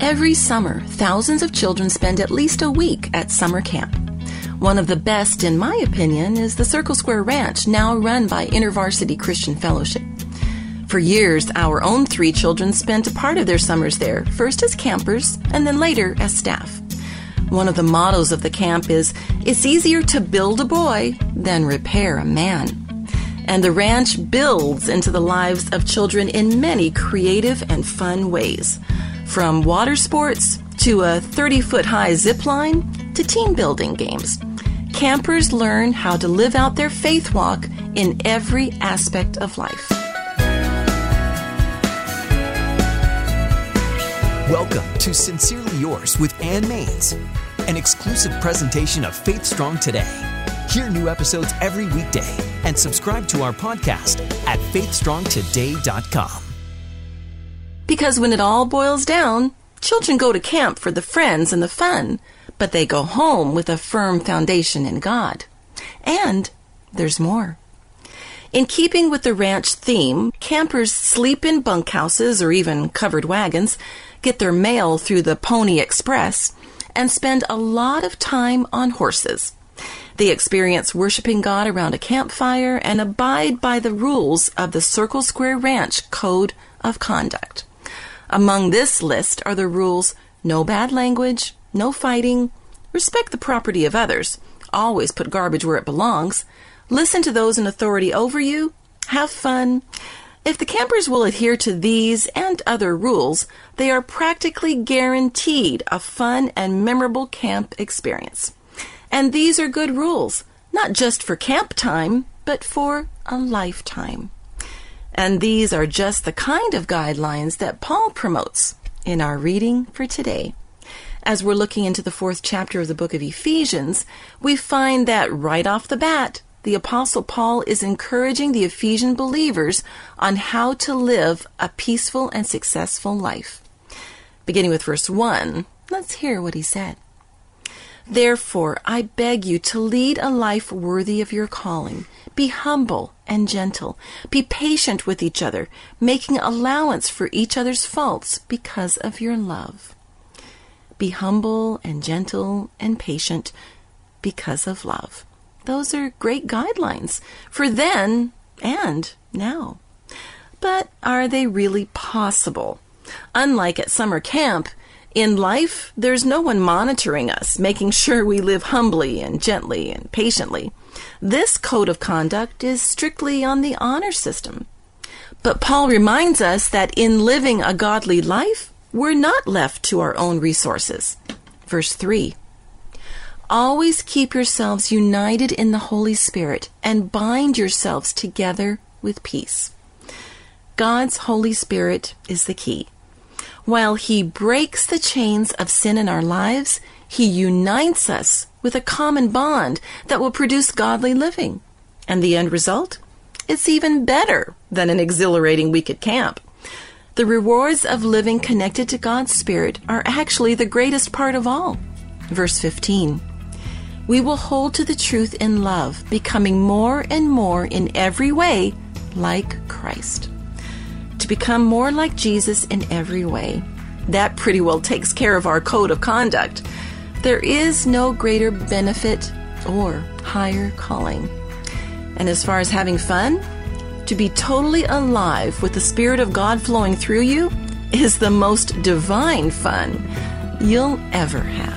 Every summer, thousands of children spend at least a week at summer camp. One of the best, in my opinion, is the Circle Square Ranch, now run by InterVarsity Christian Fellowship. For years, our own three children spent a part of their summers there, first as campers and then later as staff. One of the mottos of the camp is, "It's easier to build a boy than repair a man." And the ranch builds into the lives of children in many creative and fun ways, from water sports to a 30-foot-high zip line to team-building games. Campers learn how to live out their faith walk in every aspect of life. Welcome to Sincerely Yours with Ann Mainse, an exclusive presentation of Faith Strong Today. Hear new episodes every weekday and subscribe to our podcast at faithstrongtoday.com. Because when it all boils down, children go to camp for the friends and the fun, but they go home with a firm foundation in God. And there's more. In keeping with the ranch theme, campers sleep in bunkhouses or even covered wagons, get their mail through the Pony Express, and spend a lot of time on horses. They experience worshiping God around a campfire and abide by the rules of the Circle Square Ranch Code of Conduct. Among this list are the rules: no bad language, no fighting, respect the property of others, always put garbage where it belongs, listen to those in authority over you, have fun. If the campers will adhere to these and other rules, they are practically guaranteed a fun and memorable camp experience. And these are good rules, not just for camp time, but for a lifetime. And these are just the kind of guidelines that Paul promotes in our reading for today. As we're looking into the 4th chapter of the book of Ephesians, we find that right off the bat, the Apostle Paul is encouraging the Ephesian believers on how to live a peaceful and successful life. Beginning with verse 1, let's hear what he said. "Therefore, I beg you to lead a life worthy of your calling. Be humble and gentle. Be patient with each other, making allowance for each other's faults because of your love." Be humble and gentle and patient because of love. Those are great guidelines for then and now. But are they really possible? Unlike at summer camp, in life, there's no one monitoring us, making sure we live humbly and gently and patiently. This code of conduct is strictly on the honor system. But Paul reminds us that in living a godly life, we're not left to our own resources. Verse 3. "Always keep yourselves united in the Holy Spirit and bind yourselves together with peace." God's Holy Spirit is the key. While He breaks the chains of sin in our lives, He unites us with a common bond that will produce godly living. And the end result? It's even better than an exhilarating week at camp. The rewards of living connected to God's Spirit are actually the greatest part of all. Verse 15. "We will hold to the truth in love, becoming more and more in every way like Christ." To become more like Jesus in every way. That pretty well takes care of our code of conduct. There is no greater benefit or higher calling. And as far as having fun, to be totally alive with the Spirit of God flowing through you is the most divine fun you'll ever have.